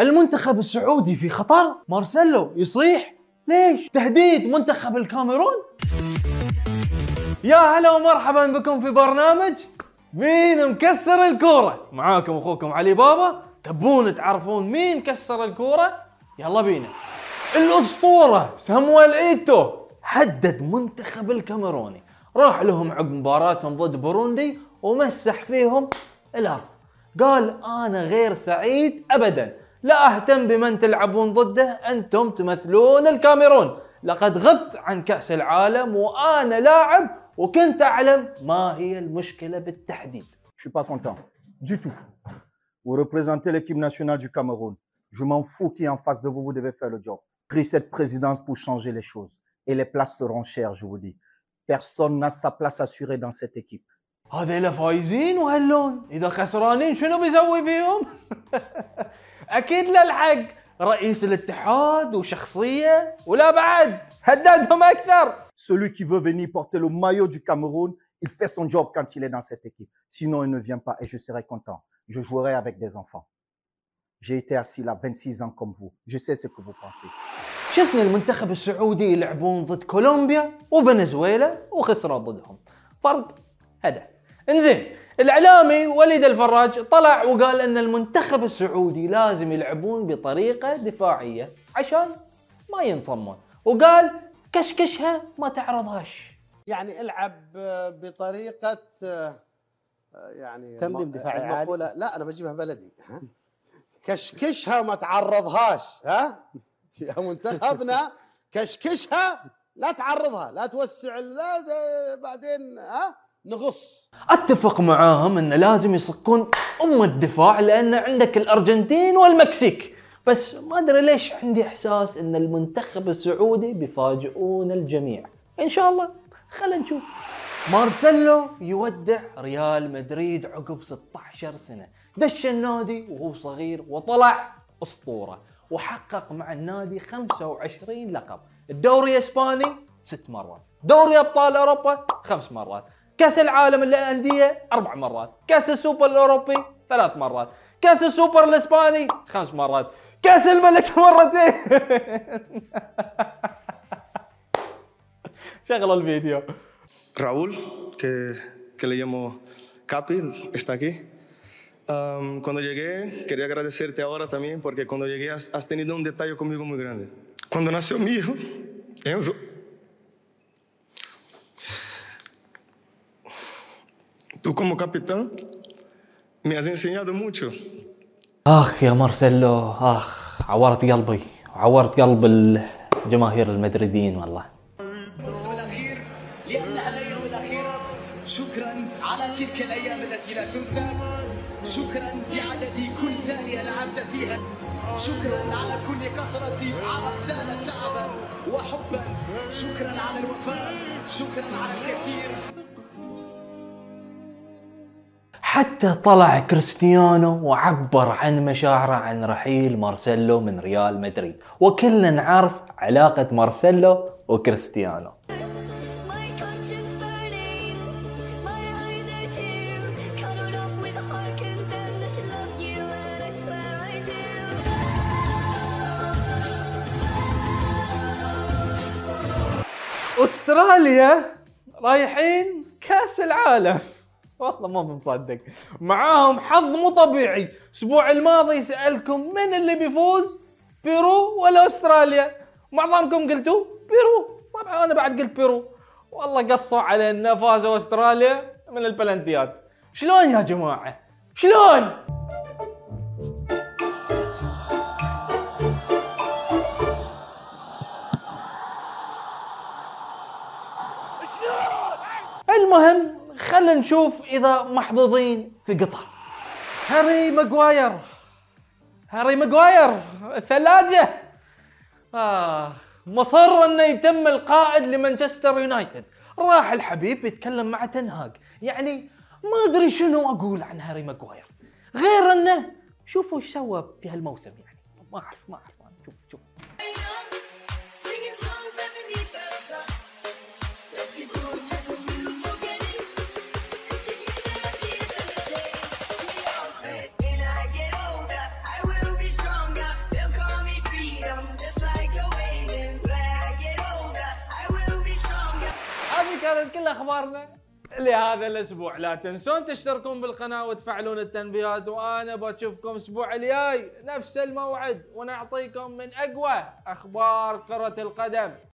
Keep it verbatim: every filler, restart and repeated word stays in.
المنتخب السعودي في خطر، مارسيلو يصيح ليش؟ تهديد منتخب الكاميرون؟ يا هلا ومرحبا بكم في برنامج مين مكسر الكورة، معاكم اخوكم علي بابا. تبون تعرفون مين كسر الكورة؟ يلا بينا. الاسطورة سامويل ايتو هدد منتخب الكاميروني، راح لهم عقب مباراتهم ضد بوروندي ومسح فيهم الارض، قال انا غير سعيد ابدا، لا اهتم بمن تلعبون ضده، انتم تمثلون الكاميرون، لقد غبت عن كأس العالم وانا لاعب وكنت اعلم ما هي المشكلة بالتحديد. Je suis pas content du tout. Vous représentez l'équipe nationale du Cameroun. Je m'en fous qui est en face de vous, vous devez faire le job. Pris cette présidence pour changer les choses. Et les places seront chères, je vous dis. Personne n'a sa place assurée dans cette équipe. هذيلا فايزين وهاللون، إذا خسرانين شنو بيسوي فيهم؟ أكيد للحق رئيس الاتحاد وشخصية ولا بعد هددهم أكثر. Celui qui veut venir porter le maillot du Cameroun, il fait son job quand il est dans cette équipe. Sinon, il ne vient pas et je serai content. Je jouerai avec des enfants. J'ai été assis là vingt-six ans comme vous. Je sais ce que vous pensez. شفنا المنتخب السعودي يلعبون ضد كولومبيا وفنزويلا وخسروا ضدهم فرق هدف. انزين، الاعلامي وليد الفراج طلع وقال ان المنتخب السعودي لازم يلعبون بطريقه دفاعيه عشان ما ينصمون، وقال كشكشها ما تعرضهاش، يعني العب بطريقه يعني تنظيم دفاعي مقوله، لا انا بجيبها بلدي، ها كشكشها ما تعرضهاش، ها يا منتخبنا كشكشها لا تعرضها، لا توسع لا بعدين ها نغص. اتفق معاهم ان لازم يصكون ام الدفاع لان عندك الارجنتين والمكسيك، بس ما ادري ليش عندي احساس ان المنتخب السعودي بيفاجئون الجميع، ان شاء الله خلينا نشوف. مارسيلو يودع ريال مدريد عقب ستة عشر سنة، دش النادي وهو صغير وطلع اسطوره وحقق مع النادي خمسة وعشرين لقب، الدوري الاسباني ست مرات، دوري ابطال اوروبا خمس مرات، كاس العالم للانديه اربع مرات، كاس السوبر الاوروبي ثلاث مرات، كاس السوبر الاسباني خمس مرات، كاس الملك مرتين. شغلوا الفيديو. راؤول que le llamo Capi está aquí. Um, cuando llegué, quería agradecerte ahora también porque cuando llegué has, has tenido un detalle conmigo muy grande. Cuando nació mi hijo, Enzo, tú como capitán me has enseñado mucho. اخ يا مارسيلو، اخ عورت قلبي، عورت قلب الجماهير المدريديين والله. والاخير لان عليهم الاخيره، شكرا على تلك الايام التي لا تنسى، شكرا بعددي كل ثانية لعبت فيها، شكرا على كل قطرة عرق سالت تعبا وحبا، شكرا على الوفاء، شكرا على الكثير. حتى طلع كريستيانو وعبر عن مشاعره عن رحيل مارسيلو من ريال مدريد، وكلنا نعرف علاقة مارسيلو وكريستيانو. أستراليا رايحين كأس العالم، والله ما بنصدق، معاهم حظ مو طبيعي. الأسبوع الماضي سألكم من اللي بيفوز، بيرو ولا أستراليا؟ معظمكم قلتوا بيرو، طبعا أنا بعد قلت بيرو، والله قصوا على أن فازوا أستراليا من البلنتيات. شلون يا جماعة؟ شلون؟ المهم خلينا نشوف اذا محظوظين في قطر. هاري ماغواير، هاري ماغواير الثلاجه، آه مصر انه يتم القائد لمانشستر يونايتد. راح الحبيب يتكلم مع تنهاج، يعني ما ادري شنو اقول عن هاري ماغواير غير انه شوفوا ايش سوى بهالموسم، يعني ما اعرف ما اعرف انا. شوف شوف كانت كل اخبارنا لهذا الاسبوع. لا تنسون تشتركون بالقناه وتفعلون التنبيهات، وانا بشوفكم الاسبوع الجاي نفس الموعد ونعطيكم من اقوى اخبار كره القدم.